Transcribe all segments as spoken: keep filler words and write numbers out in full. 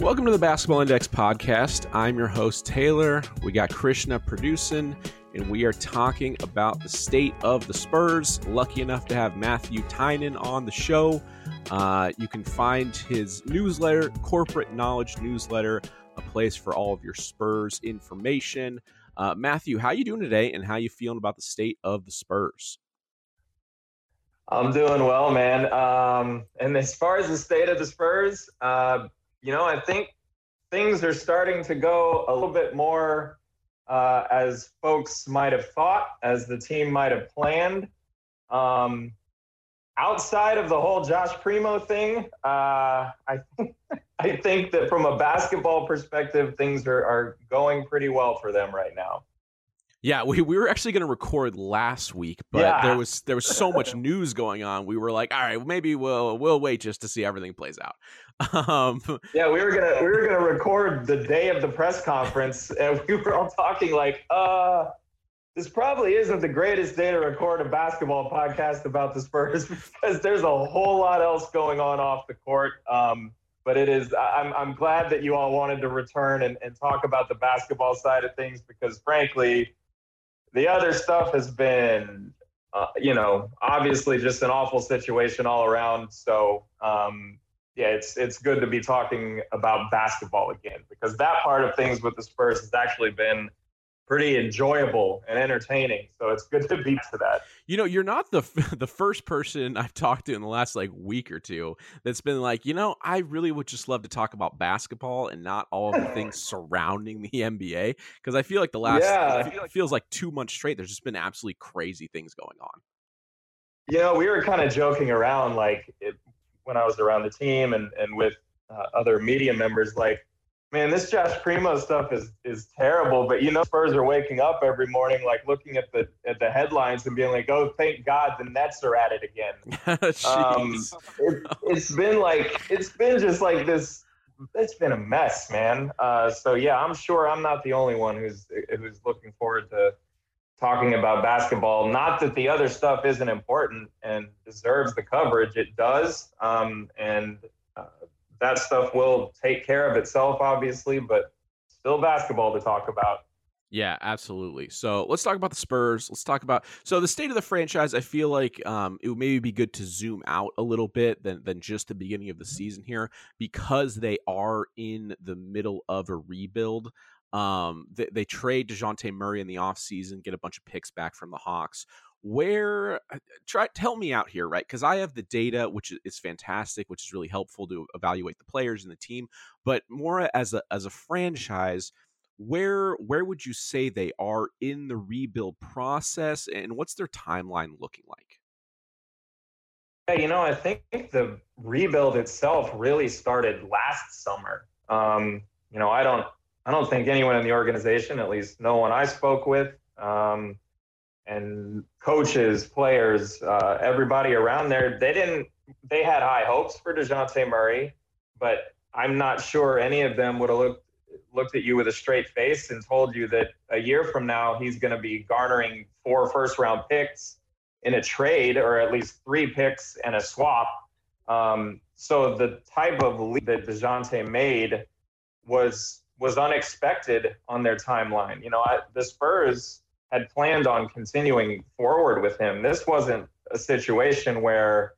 Welcome to the Basketball Index Podcast. I'm your host, Taylor. We got Krishna producing, and we are talking about the state of the Spurs. Lucky enough to have Matthew Tynan on the show. Uh, you can find his newsletter, Corporate Knowledge Newsletter, a place for all of your Spurs information. Uh, Matthew, how you doing today, and how you feeling about the state of the Spurs? I'm doing well, man. Um, and as far as the state of the Spurs, uh, you know, I think things are starting to go a little bit more uh, as folks might have thought, as the team might have planned. Um, outside of the whole Josh Primo thing, uh, I think, I think that from a basketball perspective, things are, are going pretty well for them right now. Yeah, we, we were actually going to record last week, but yeah. there was there was so much news going on. We were like, all right, maybe we'll we'll wait just to see how everything plays out. Um, yeah, we were gonna we were gonna record the day of the press conference, and we were all talking like, uh, this probably isn't the greatest day to record a basketball podcast about the Spurs because there's a whole lot else going on off the court. Um, but it is I'm I'm glad that you all wanted to return and, and talk about the basketball side of things because frankly, the other stuff has been, uh, you know, obviously just an awful situation all around. So, um, yeah, it's it's good to be talking about basketball again because that part of things with the Spurs has actually been pretty enjoyable and entertaining. So it's good to be to that. You know, you're not the the first person I've talked to in the last like week or two that's been like, you know, I really would just love to talk about basketball and not all of the things surrounding the N B A because I feel like the last yeah. it feel, it feels like two months straight. There's just been absolutely crazy things going on. You know, we were kind of joking around like it, when I was around the team and and with uh, other media members like, man, this Josh Primo stuff is is terrible, but you know Spurs are waking up every morning like looking at the at the headlines and being like, oh, thank God the Nets are at it again. um, it, it's been like it's been just like this. It's been a mess, man. Uh, so, yeah, I'm sure I'm not the only one who's who's looking forward to talking about basketball. Not that the other stuff isn't important and deserves the coverage. It does. Um, and uh, That stuff will take care of itself, obviously, but still basketball to talk about. Yeah, absolutely. So let's talk about the Spurs. Let's talk about so the state of the franchise. I feel like um, it would maybe be good to zoom out a little bit than than just the beginning of the season here because they are in the middle of a rebuild. Um, they, they trade DeJounte Murray in the offseason, get a bunch of picks back from the Hawks. Where try tell me out here, right? Because I have the data, which is fantastic, which is really helpful to evaluate the players and the team. But more as a as a franchise, where where would you say they are in the rebuild process, and what's their timeline looking like? Yeah, you know, I think the rebuild itself really started last summer. Um, you know, I don't I don't think anyone in the organization, at least no one I spoke with, um, and coaches, players, uh, everybody around there, they didn't, they had high hopes for DeJounte Murray, but I'm not sure any of them would have looked, looked at you with a straight face and told you that a year from now, he's going to be garnering four first round picks in a trade, or at least three picks and a swap. Um, so the type of leap that DeJounte made was, was unexpected on their timeline. You know, I, the Spurs had planned on continuing forward with him. This wasn't a situation where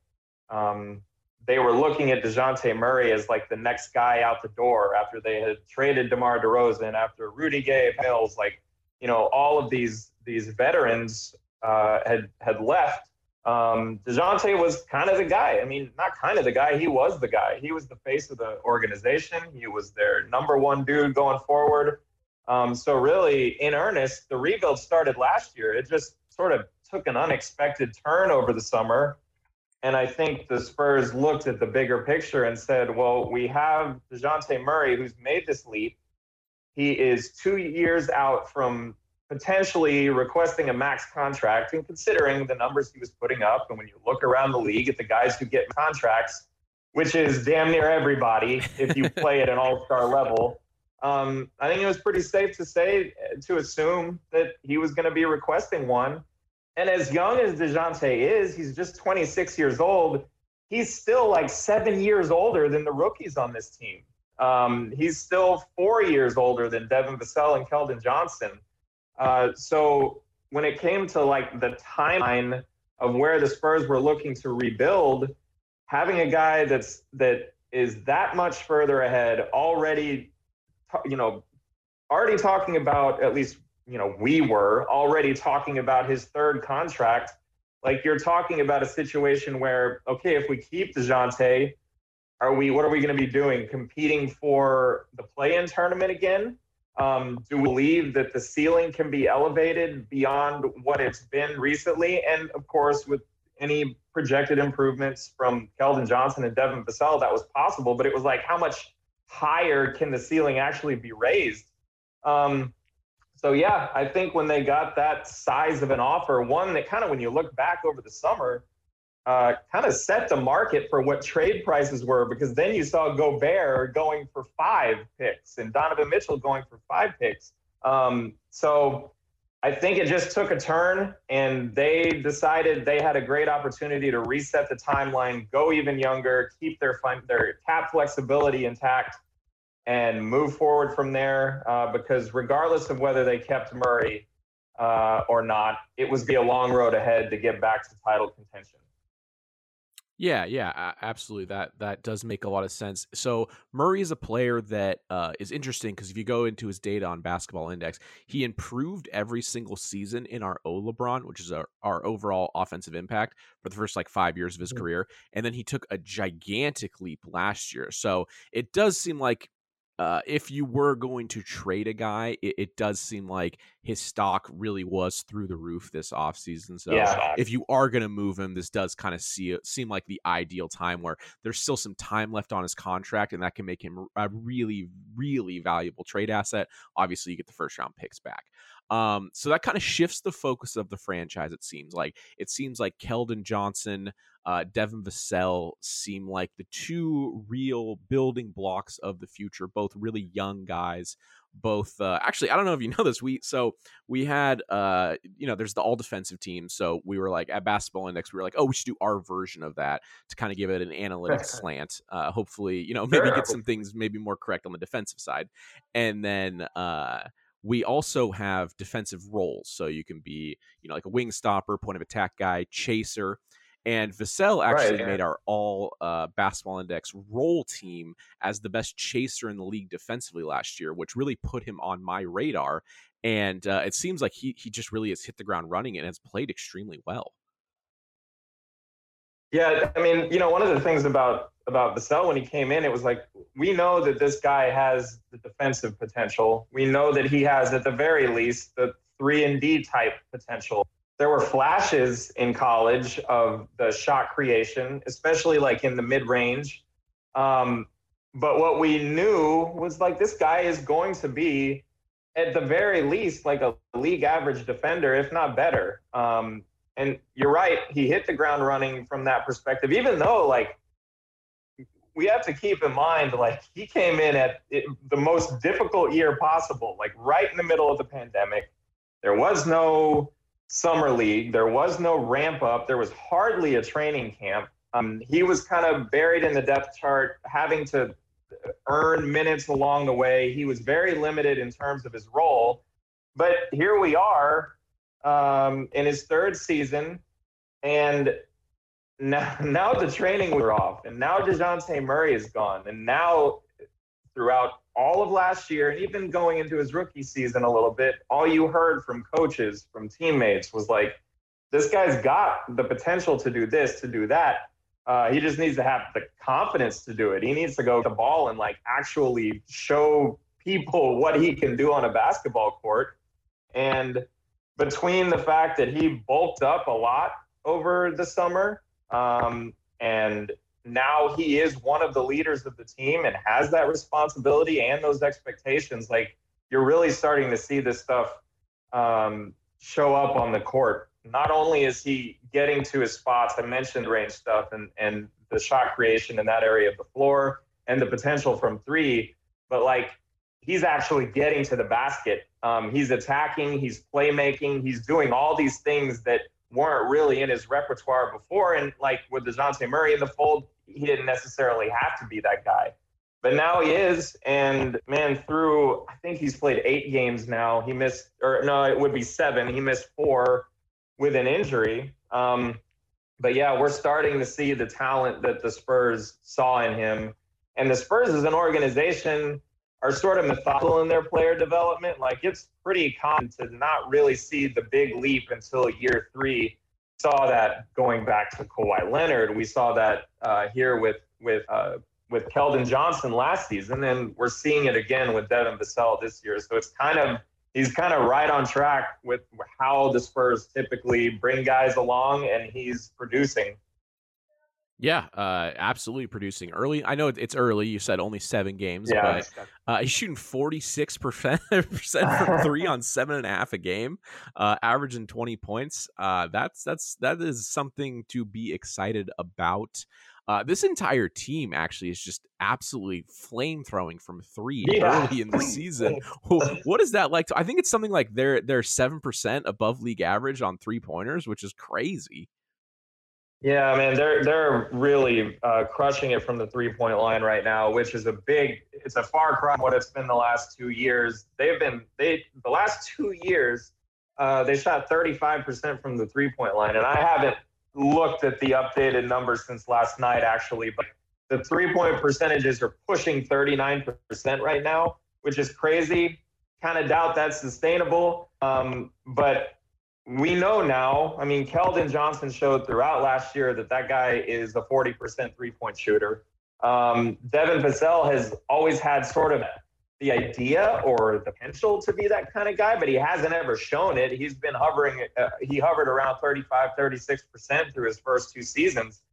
um, they were looking at DeJounte Murray as like the next guy out the door after they had traded DeMar DeRozan, after Rudy Gay fails, like, you know, all of these these veterans uh, had, had left. Um, DeJounte was kind of the guy. I mean, not kind of the guy, he was the guy. He was the face of the organization. He was their number one dude going forward. Um, so really, in earnest, the rebuild started last year. It just sort of took an unexpected turn over the summer. And I think the Spurs looked at the bigger picture and said, well, we have DeJounte Murray, who's made this leap. He is two years out from potentially requesting a max contract. And considering the numbers he was putting up, and when you look around the league at the guys who get contracts, which is damn near everybody if you play at an all-star level, Um, I think it was pretty safe to say, to assume that he was going to be requesting one. And as young as DeJounte is, he's just twenty-six years old. He's still like seven years older than the rookies on this team. Um, he's still four years older than Devin Vassell and Keldon Johnson. Uh, so when it came to like the timeline of where the Spurs were looking to rebuild, having a guy that's that is that much further ahead already, you know, already talking about at least, you know, we were already talking about his third contract. Like, you're talking about a situation where, okay, if we keep DeJounte, are we, what are we going to be doing? Competing for the play-in tournament again? Um, do we believe that the ceiling can be elevated beyond what it's been recently? And of course, with any projected improvements from Keldon Johnson and Devin Vassell, that was possible, but it was like, how much higher can the ceiling actually be raised? Um, so yeah, I think when they got that size of an offer, one that kind of, when you look back over the summer, uh, kind of set the market for what trade prices were, because then you saw Gobert going for five picks and Donovan Mitchell going for five picks. Um, so I think it just took a turn, and they decided they had a great opportunity to reset the timeline, go even younger, keep their fun, their cap flexibility intact, and move forward from there, uh, because regardless of whether they kept Murray uh, or not, it was be a long road ahead to get back to title contention. Yeah, yeah, absolutely. That that does make a lot of sense. So Murray is a player that uh, is interesting, because if you go into his data on Basketball Index, he improved every single season in our O LeBron, which is our, our overall offensive impact, for the first like five years of his mm-hmm. career, and then he took a gigantic leap last year. So it does seem like, Uh, if you were going to trade a guy, it, it does seem like his stock really was through the roof this offseason. So yeah. If you are going to move him, this does kind of see, seem like the ideal time, where there's still some time left on his contract, and that can make him a really, really valuable trade asset. Obviously, you get the first round picks back. Um, so that kind of shifts the focus of the franchise, it seems like. It seems like Keldon Johnson, uh, Devin Vassell seem like the two real building blocks of the future, both really young guys. Both uh, actually, I don't know if you know this. We so we had uh, you know, there's the all defensive team. So we were like, at Basketball Index, we were like, oh, we should do our version of that to kind of give it an analytics slant. Uh, hopefully, you know, maybe sure. get some things maybe more correct on the defensive side. And then uh we also have defensive roles. So you can be, you know, like a wing stopper, point of attack guy, chaser. And Vassell actually right, yeah. made our all uh, Basketball Index role team as the best chaser in the league defensively last year, which really put him on my radar. And uh, it seems like he he just really has hit the ground running and has played extremely well. Yeah, I mean, you know, one of the things about about Vassell when he came in, it was like, we know that this guy has the defensive potential. We know that he has, at the very least, the three and D type potential. There were flashes in college of the shot creation, especially like in the mid-range. Um, but what we knew was like, this guy is going to be, at the very least, like a league average defender, if not better. Um, and you're right, he hit the ground running from that perspective, even though like, we have to keep in mind, like, he came in at it, the most difficult year possible, like right in the middle of the pandemic. There was no summer league. There was no ramp up. There was hardly a training camp. Um, he was kind of buried in the depth chart, having to earn minutes along the way. He was very limited in terms of his role. But here we are um, in his third season, and now, now the training was off, and now DeJounte Murray is gone. And now throughout all of last year, and even going into his rookie season a little bit, all you heard from coaches, from teammates was like, this guy's got the potential to do this, to do that. Uh, he just needs to have the confidence to do it. He needs to go to the ball and like actually show people what he can do on a basketball court. And between the fact that he bulked up a lot over the summer, Um, and now he is one of the leaders of the team and has that responsibility and those expectations. Like, you're really starting to see this stuff um, show up on the court. Not only is he getting to his spots, I mentioned range stuff and, and the shot creation in that area of the floor and the potential from three, but like, he's actually getting to the basket. Um, he's attacking, he's playmaking, he's doing all these things that weren't really in his repertoire before. And like with DeJounte Murray in the fold, he didn't necessarily have to be that guy. But now he is, and man, through, I think he's played eight games now. He missed, or no, it would be seven. He missed four with an injury. Um, but yeah, we're starting to see the talent that the Spurs saw in him. And the Spurs as an organization are sort of methodical in their player development. Like, it's pretty common to not really see the big leap until year three. We saw that going back to Kawhi Leonard. We saw that uh, here with, with, uh, with Keldon Johnson last season, and we're seeing it again with Devin Vassell this year. So it's kind of, he's kind of right on track with how the Spurs typically bring guys along, and he's producing. Yeah, uh, absolutely producing early. I know it's early. You said only seven games, yeah, but uh, he's shooting forty-six percent from three on seven and a half a game, uh, averaging twenty points. Uh, that's that's that is something to be excited about. Uh, this entire team actually is just absolutely flamethrowing from three yeah. early in the season. What is that like? To, I think it's something like they're they're seven percent above league average on three pointers, which is crazy. Yeah, man, they're they're really uh, crushing it from the three point line right now, which is a big. It's a far cry from what it's been the last two years. They've been they the last two years uh, they shot thirty five percent from the three point line, and I haven't looked at the updated numbers since last night, actually, but the three-point percentages are pushing thirty-nine percent right now, which is crazy. Kind of doubt that's sustainable, um, but we know now. I mean, Keldon Johnson showed throughout last year that that guy is a forty percent three-point shooter. Um, Devin Vassell has always had sort of the idea or the potential to be that kind of guy, but he hasn't ever shown it. He's been hovering, uh, he hovered around thirty-five, thirty-six percent through his first two seasons.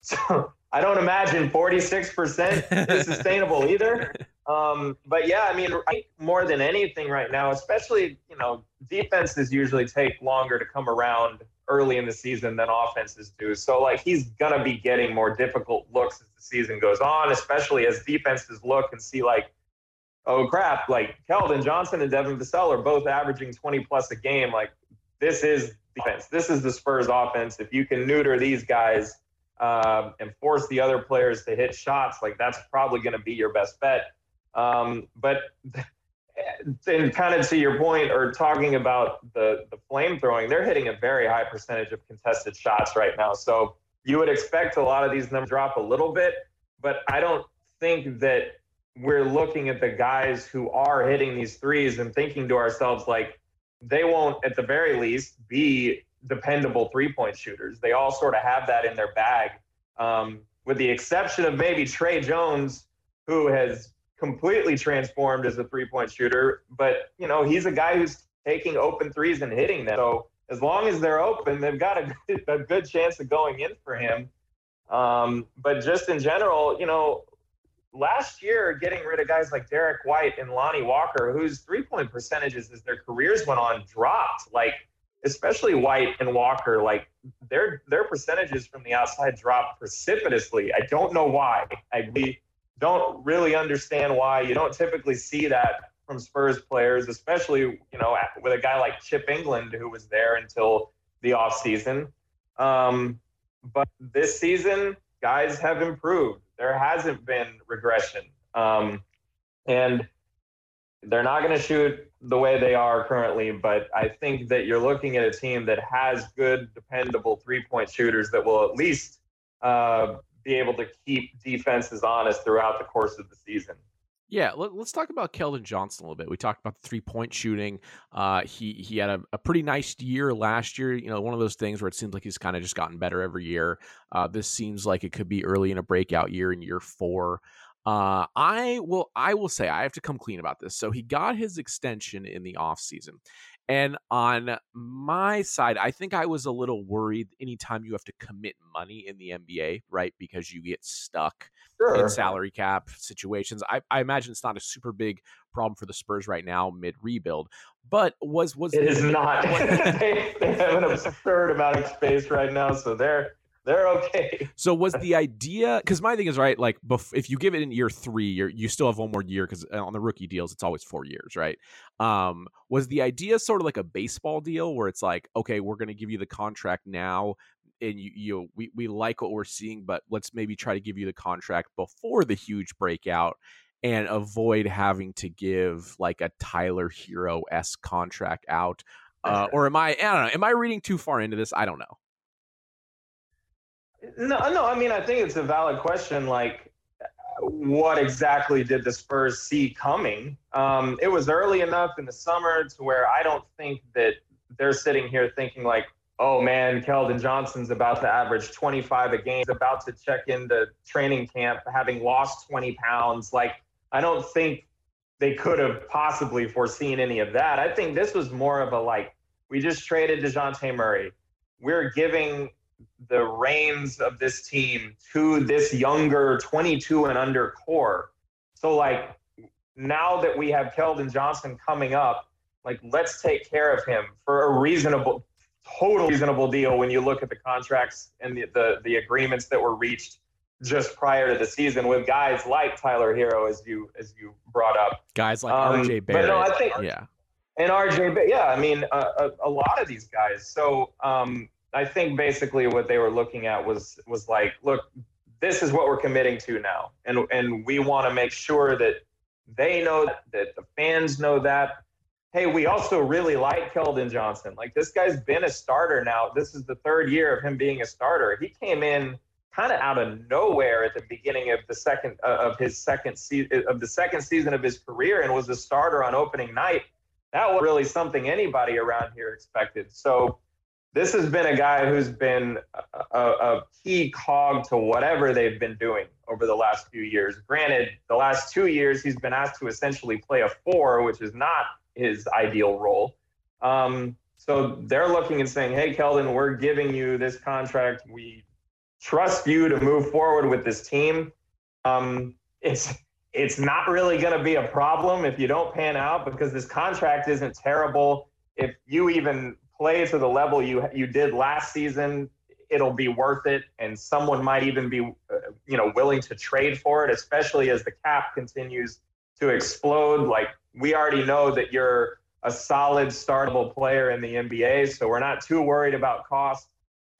So I don't imagine forty-six percent is sustainable either. Um, but yeah, I mean, I think more than anything right now, especially, you know, defenses usually take longer to come around early in the season than offenses do. So like, he's going to be getting more difficult looks as the season goes on, especially as defenses look and see like, oh crap, like Keldon Johnson and Devin Vassell are both averaging twenty plus a game. Like, this is defense. This is the Spurs offense. If you can neuter these guys uh, and force the other players to hit shots, like, that's probably going to be your best bet. Um, but and kind of to your point, or talking about the, the flame throwing, they're hitting a very high percentage of contested shots right now. So you would expect a lot of these numbers drop a little bit, but I don't think that we're looking at the guys who are hitting these threes and thinking to ourselves, like, they won't, at the very least, be dependable three-point shooters. They all sort of have that in their bag, um, with the exception of maybe Trey Jones, who has completely transformed as a three-point shooter. But, you know, he's a guy who's taking open threes and hitting them. So as long as they're open, they've got a, a good chance of going in for him. Um, but just in general, you know, last year, getting rid of guys like Derek White and Lonnie Walker, whose three-point percentages as their careers went on dropped, like, especially White and Walker, like, their their percentages from the outside dropped precipitously. I don't know why. I really don't really understand why. You don't typically see that from Spurs players, especially, you know, with a guy like Chip England, who was there until the offseason. Um, but this season, guys have improved. There hasn't been regression, um, and they're not going to shoot the way they are currently, but I think that you're looking at a team that has good, dependable three-point shooters that will at least uh, be able to keep defenses honest throughout the course of the season. Yeah, let, let's talk about Keldon Johnson a little bit. We talked about the three-point shooting. Uh, he he had a, a pretty nice year last year. You know, one of those things where it seems like he's kind of just gotten better every year. Uh, this seems like it could be early in a breakout year in year four. Uh, I will I will say I have to come clean about this. So he got his extension in the offseason. And on my side, I think I was a little worried anytime you have to commit money in the N B A, right? Because you get stuck sure. in salary cap situations. I, I imagine it's not a super big problem for the Spurs right now mid rebuild, but was, was it is not, they, they have an absurd amount of space right now. So they're, they're okay. So was the idea, because my thing is, right, like bef- if you give it in year three, you're, you still have one more year, because on the rookie deals, it's always four years, right? Um, was the idea sort of like a baseball deal where it's like, okay, we're going to give you the contract now and you, you know, we, we like what we're seeing, but let's maybe try to give you the contract before the huge breakout and avoid having to give like a Tyler Hero-esque contract out. Uh, or am I, I don't know, am I reading too far into this? I don't know. No, no. I mean, I think it's a valid question. Like, what exactly did the Spurs see coming? Um, it was early enough in the summer to where I don't think that they're sitting here thinking like, oh man, Keldon Johnson's about to average twenty-five a game, about to check into training camp having lost twenty pounds. Like, I don't think they could have possibly foreseen any of that. I think this was more of a like, we just traded DeJounte Murray. We're giving the reins of this team to this younger twenty-two and under core. So like, now that we have Keldon Johnson coming up, like, let's take care of him for a reasonable, total reasonable deal when you look at the contracts and the, the, the agreements that were reached just prior to the season with guys like Tyler Hero, as you as you brought up. Guys like um, R J Barrett. But no, I think, yeah. And R J, yeah, I mean, uh, a, a lot of these guys. So um, I think basically what they were looking at was was like, look, this is what we're committing to now. And, and we want to make sure that they know that, that the fans know that. Hey, we also really like Keldon Johnson. Like, this guy's been a starter now. This is the third year of him being a starter. He came in kind of out of nowhere at the beginning of the second uh, of his second season of the second season of his career, and was a starter on opening night. That wasn't really something anybody around here expected. So this has been a guy who's been a, a, a key cog to whatever they've been doing over the last few years. Granted, the last two years he's been asked to essentially play a four, which is not his ideal role. Um, so they're looking and saying, hey, Keldon, we're giving you this contract. We trust you to move forward with this team. Um, it's it's not really going to be a problem if you don't pan out, because this contract isn't terrible. If you even play to the level you you did last season, it'll be worth it. And someone might even be, uh, you know, willing to trade for it, especially as the cap continues to explode. Like, we already know that you're a solid startable player in the N B A, so we're not too worried about cost.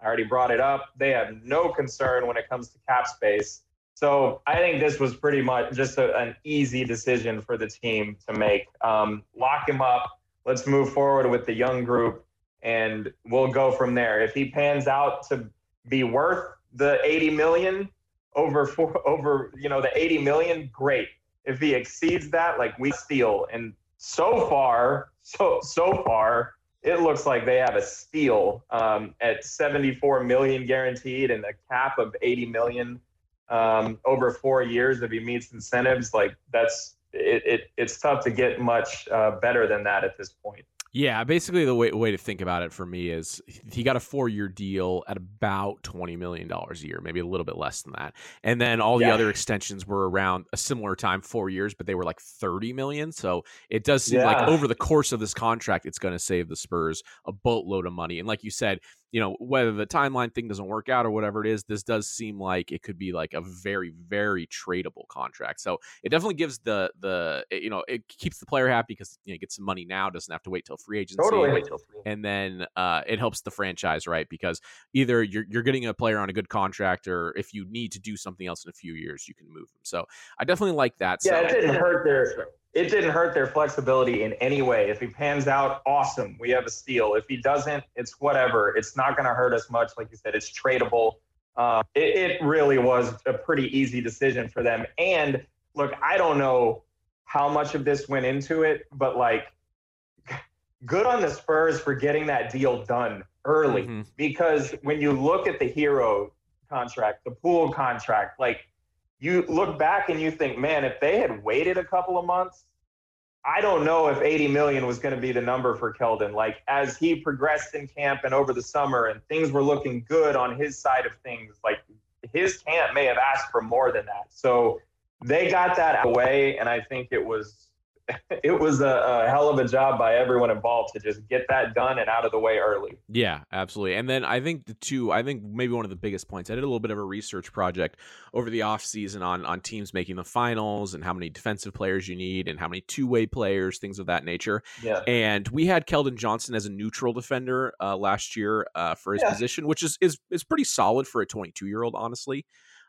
I already brought it up. They have no concern when it comes to cap space. So I think this was pretty much just a, an easy decision for the team to make. Um, lock him up. Let's move forward with the young group, and we'll go from there. If he pans out to be worth the eighty million over four, over, you know, the eighty million, great. If he exceeds that, like, we steal. And so far, so so far, it looks like they have a steal um, at seventy-four million guaranteed and a cap of eighty million um, over four years if he meets incentives. Like, that's it. it it's tough to get much uh, better than that at this point. Yeah, basically the way way to think about it for me is he got a four-year deal at about twenty million dollars a year, maybe a little bit less than that. And then all the yeah. other extensions were around a similar time, four years, but they were like thirty million dollars. So it does seem yeah. like over the course of this contract, it's going to save the Spurs a boatload of money. And like you said, you know, whether the timeline thing doesn't work out or whatever it is, this does seem like it could be like a very, very tradable contract. So it definitely gives the, the you know, it keeps the player happy because, you know, you get some money now, doesn't have to wait till free agency. Totally. And then uh, it helps the franchise, right? Because either you're you're getting a player on a good contract, or if you need to do something else in a few years, you can move them. So I definitely like that. Yeah, so, it didn't hurt their it didn't hurt their flexibility in any way. If he pans out, awesome, we have a steal. If he doesn't, it's whatever. It's not going to hurt us much. Like you said, it's tradable. Uh, it, it really was a pretty easy decision for them. And look, I don't know how much of this went into it, but like, good on the Spurs for getting that deal done early, mm-hmm. because when you look at the Hero contract, the Poole contract, like, you look back and you think, man, if they had waited a couple of months, I don't know if eighty million was going to be the number for Keldon. Like, as he progressed in camp and over the summer and things were looking good on his side of things, like, his camp may have asked for more than that. So they got that away, and I think it was it was a, a hell of a job by everyone involved to just get that done and out of the way early. Yeah, absolutely. And then I think the two, I think maybe one of the biggest points, I did a little bit of a research project over the off season on, on teams making the finals and how many defensive players you need and how many two-way players, things of that nature. Yeah. And we had Keldon Johnson as a neutral defender uh, last year uh, for his yeah. position, which is, is, is pretty solid for a twenty-two year old, honestly.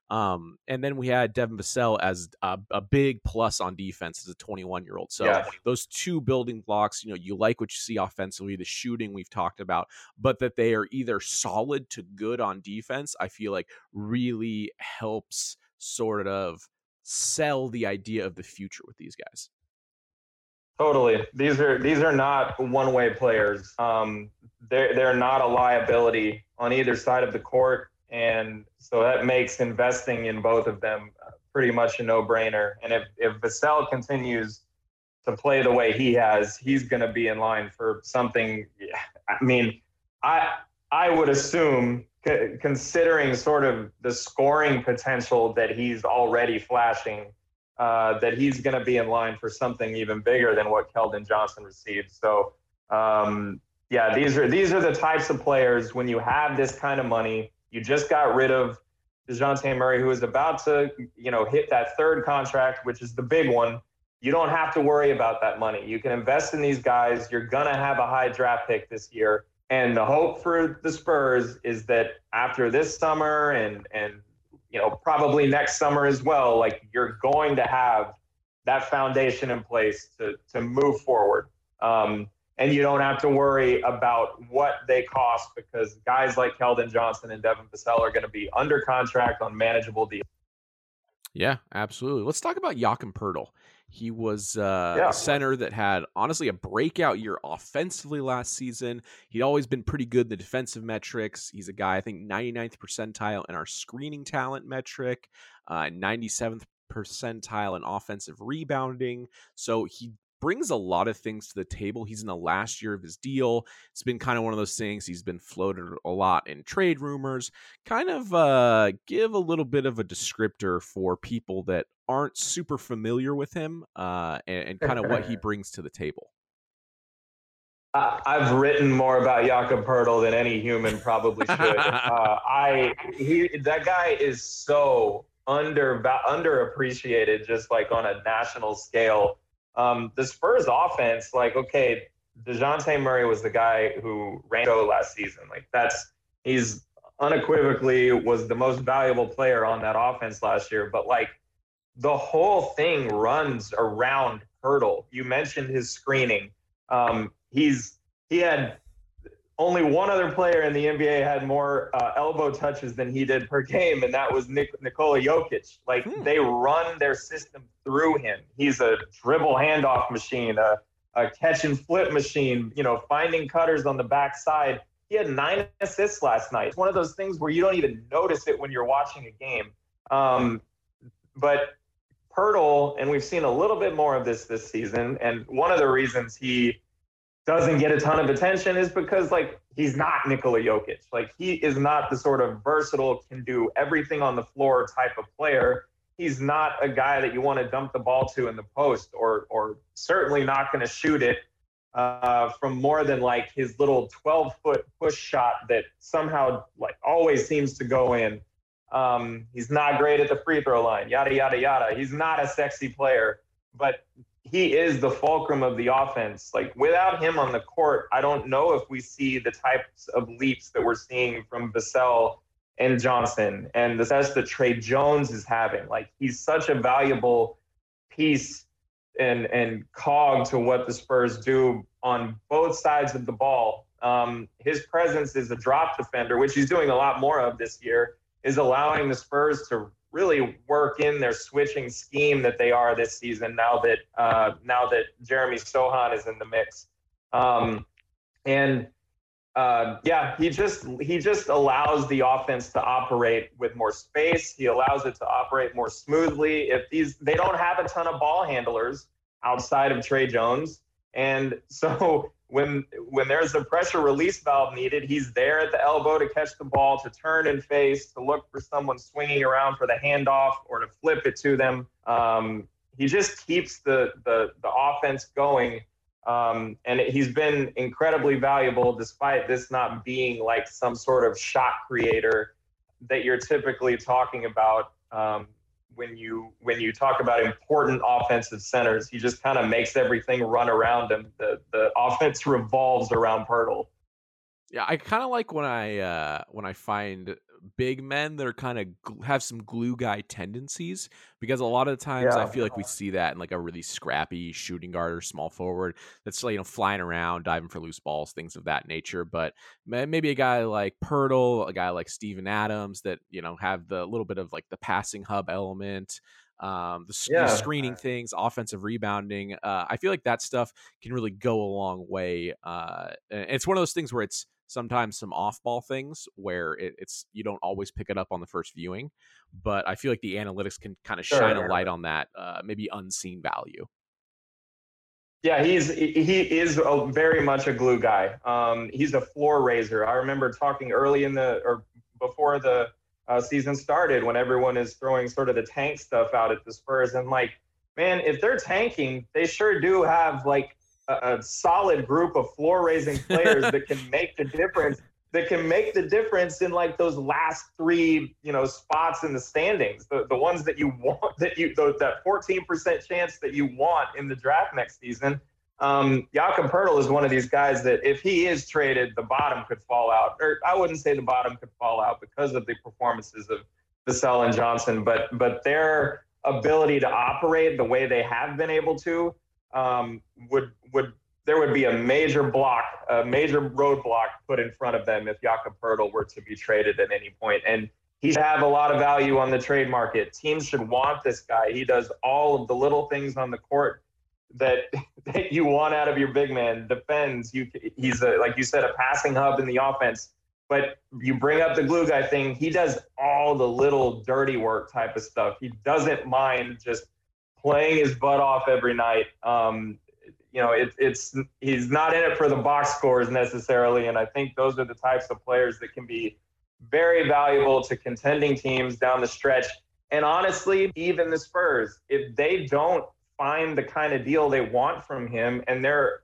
Um, and then we had Devin Vassell as a, a big plus on defense as a twenty-one year old. So yeah. those two building blocks, you know, you like what you see offensively, the shooting we've talked about, but that they are either solid to good on defense, I feel like really helps sort of sell the idea of the future with these guys. Totally. These are, these are not one-way players. Um, they're, they're not a liability on either side of the court. And so that makes investing in both of them pretty much a no-brainer. And if, if Vassell continues to play the way he has, he's going to be in line for something. I mean, I I would assume, c- considering sort of the scoring potential that he's already flashing, uh, that he's going to be in line for something even bigger than what Keldon Johnson received. So, um, yeah, these are these are the types of players when you have this kind of money. You just got rid of DeJounte Murray, who is about to, you know, hit that third contract, which is the big one. You don't have to worry about that money. You can invest in these guys. You're going to have a high draft pick this year. And the hope for the Spurs is that after this summer and, and you know, probably next summer as well, like you're going to have that foundation in place to, to move forward. Um, And you don't have to worry about what they cost because guys like Keldon Johnson and Devin Vassell are going to be under contract on manageable deals. Yeah, absolutely. Let's talk about Jakob Poeltl. He was uh, yeah. a center that had, honestly, a breakout year offensively last season. He'd always been pretty good in the defensive metrics. He's a guy, I think, ninety-ninth percentile in our screening talent metric, uh, ninety-seventh percentile in offensive rebounding. So he brings a lot of things to the table. He's in the last year of his deal. It's been kind of one of those things. He's been floated a lot in trade rumors. Kind of uh, give a little bit of a descriptor for people that aren't super familiar with him uh, and, and kind of what he brings to the table. I've written more about Jakob Poeltl than any human probably should. uh, I he, that guy is so under underappreciated, just like on a national scale. Um, the Spurs offense, like, okay, DeJounte Murray was the guy who ran go last season. Like that's, he's unequivocally was the most valuable player on that offense last year. But like the whole thing runs around Poeltl. You mentioned his screening. Um, he's, he had only one other player in the N B A had more uh, elbow touches than he did per game. And that was Nik- Nikola Jokic. Like hmm. they run their system through him. He's a dribble handoff machine, a, a catch and flip machine, you know, finding cutters on the backside. He had nine assists last night. It's one of those things where you don't even notice it when you're watching a game. Um, but Poeltl, and we've seen a little bit more of this this season. And one of the reasons he doesn't get a ton of attention is because, like, he's not Nikola Jokic. Like, he is not the sort of versatile, can do everything on the floor type of player. He's not a guy that you want to dump the ball to in the post or or certainly not going to shoot it uh, from more than, like, his little twelve-foot push shot that somehow, like, always seems to go in. Um, he's not great at the free throw line, yada, yada, yada. He's not a sexy player, but he is the fulcrum of the offense. Like without him on the court, I don't know if we see the types of leaps that we're seeing from Vassell and Johnson and the success that Trey Jones is having. Like he's such a valuable piece and, and cog to what the Spurs do on both sides of the ball. Um, his presence as a drop defender, which he's doing a lot more of this year, is allowing the Spurs to really work in their switching scheme that they are this season now that uh, now that Jeremy Sohan is in the mix. Um, and, uh, yeah, he just he just allows the offense to operate with more space. He allows it to operate more smoothly. If these they don't have a ton of ball handlers outside of Trey Jones. And so when when there's a pressure release valve needed, he's there at the elbow to catch the ball, to turn and face, to look for someone swinging around for the handoff or to flip it to them. Um, he just keeps the the the offense going. Um, and he's been incredibly valuable, despite this not being like some sort of shot creator that you're typically talking about um, when you when you talk about important offensive centers. He just kind of makes everything run around him. The the offense revolves around Poeltl. Yeah, I kind of like when I uh, when I find big men that are kind of gl- have some glue guy tendencies, because a lot of the times yeah. I feel like we see that in like a really scrappy shooting guard or small forward that's, you know, flying around, diving for loose balls, things of that nature. But maybe a guy like Poeltl, a guy like Steven Adams that, you know, have the little bit of like the passing hub element, um, the, yeah. the screening things, offensive rebounding. Uh, I feel like that stuff can really go a long way. Uh, and it's one of those things where it's sometimes some off-ball things where it, it's you don't always pick it up on the first viewing, but I feel like the analytics can kind of sure, shine yeah. a light on that, uh, maybe unseen value. Yeah, he's he is a, very much a glue guy. Um, he's a floor raiser. I remember talking early in the or before the uh, season started when everyone is throwing sort of the tank stuff out at the Spurs, and like, man, if they're tanking, they sure do have like a solid group of floor-raising players that can make the difference. That can make the difference in like those last three, you know, spots in the standings. The the ones that you want, that you those, that fourteen percent chance that you want in the draft next season. Um, Jakob Poeltl is one of these guys that if he is traded, the bottom could fall out. Or I wouldn't say the bottom could fall out because of the performances of Vassell and Johnson, but but their ability to operate the way they have been able to. Um, would would there would be a major block, a major roadblock put in front of them if Jakob Poeltl were to be traded at any point. And he'd have a lot of value on the trade market. Teams should want this guy. He does all of the little things on the court that that you want out of your big man. Defends. You, he's a, like you said, a passing hub in the offense. But you bring up the glue guy thing. He does all the little dirty work type of stuff. He doesn't mind just playing his butt off every night. Um, you know, it, it's he's not in it for the box scores necessarily, and I think those are the types of players that can be very valuable to contending teams down the stretch. And honestly, even the Spurs, if they don't find the kind of deal they want from him, and they're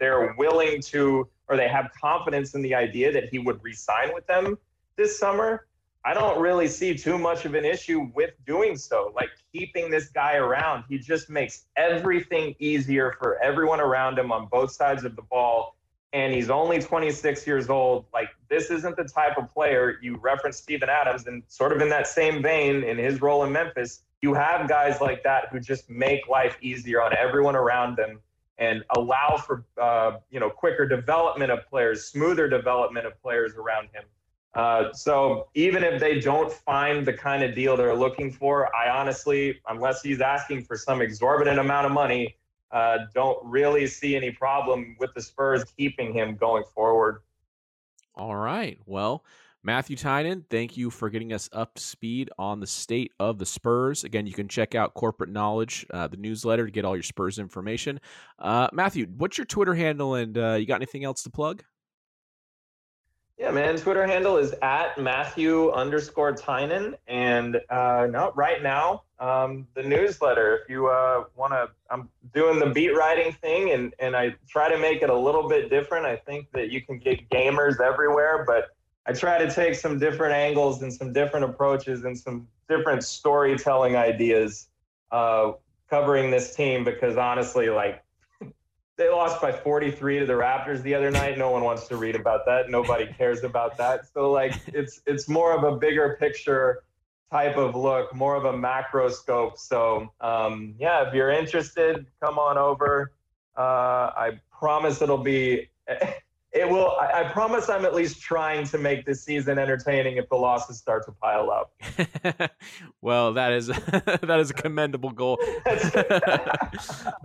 they're willing to, or they have confidence in the idea that he would re-sign with them this summer, I don't really see too much of an issue with doing so, like keeping this guy around. He just makes everything easier for everyone around him on both sides of the ball. And he's only twenty-six years old. Like, this isn't the type of player. You referenced Steven Adams, and sort of in that same vein in his role in Memphis, you have guys like that who just make life easier on everyone around them and allow for, uh, you know, quicker development of players, smoother development of players around him. Uh, so even if they don't find the kind of deal they're looking for, I honestly, unless he's asking for some exorbitant amount of money, uh, don't really see any problem with the Spurs keeping him going forward. All right. Well, Matthew Tynan, thank you for getting us up to speed on the state of the Spurs. Again, you can check out Corporate Knowledge, uh, the newsletter, to get all your Spurs information. Uh, Matthew, what's your Twitter handle, and uh, you got anything else to plug? Yeah, man. Twitter handle is at Matthew underscore Tynan. And uh, no, right now, um, the newsletter, if you uh, want to, I'm doing the beat writing thing, and, and I try to make it a little bit different. I think that you can get gamers everywhere, but I try to take some different angles and some different approaches and some different storytelling ideas uh, covering this team, because honestly, like, they lost by forty-three to the Raptors the other night. No one wants to read about that. Nobody cares about that. So, like, it's it's more of a bigger picture type of look, more of a macro scope. So, um, yeah, if you're interested, come on over. Uh, I promise it'll be – it will – I promise I'm at least trying to make this season entertaining if the losses start to pile up. Well, that is that is a commendable goal. uh,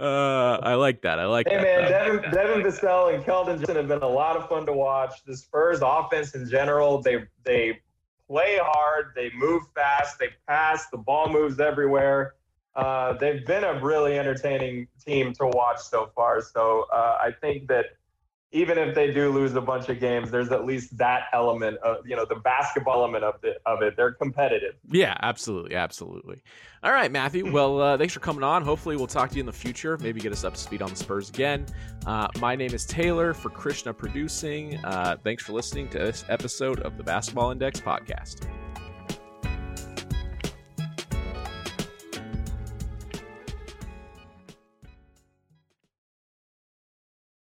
I like that. I like hey, that. Hey, man, Devin, Devin Vassell and Keldon Johnson have been a lot of fun to watch. The Spurs offense in general, they they play hard, they move fast, they pass, the ball moves everywhere. Uh, they've been a really entertaining team to watch so far. So uh, I think that even if they do lose a bunch of games, there's at least that element of, you know, the basketball element of it. Of it. They're competitive. Yeah, absolutely. Absolutely. All right, Matthew. Well, uh, thanks for coming on. Hopefully we'll talk to you in the future. Maybe get us up to speed on the Spurs again. Uh, my name is Taylor for Krishna Producing. Uh, thanks for listening to this episode of the Basketball Index Podcast.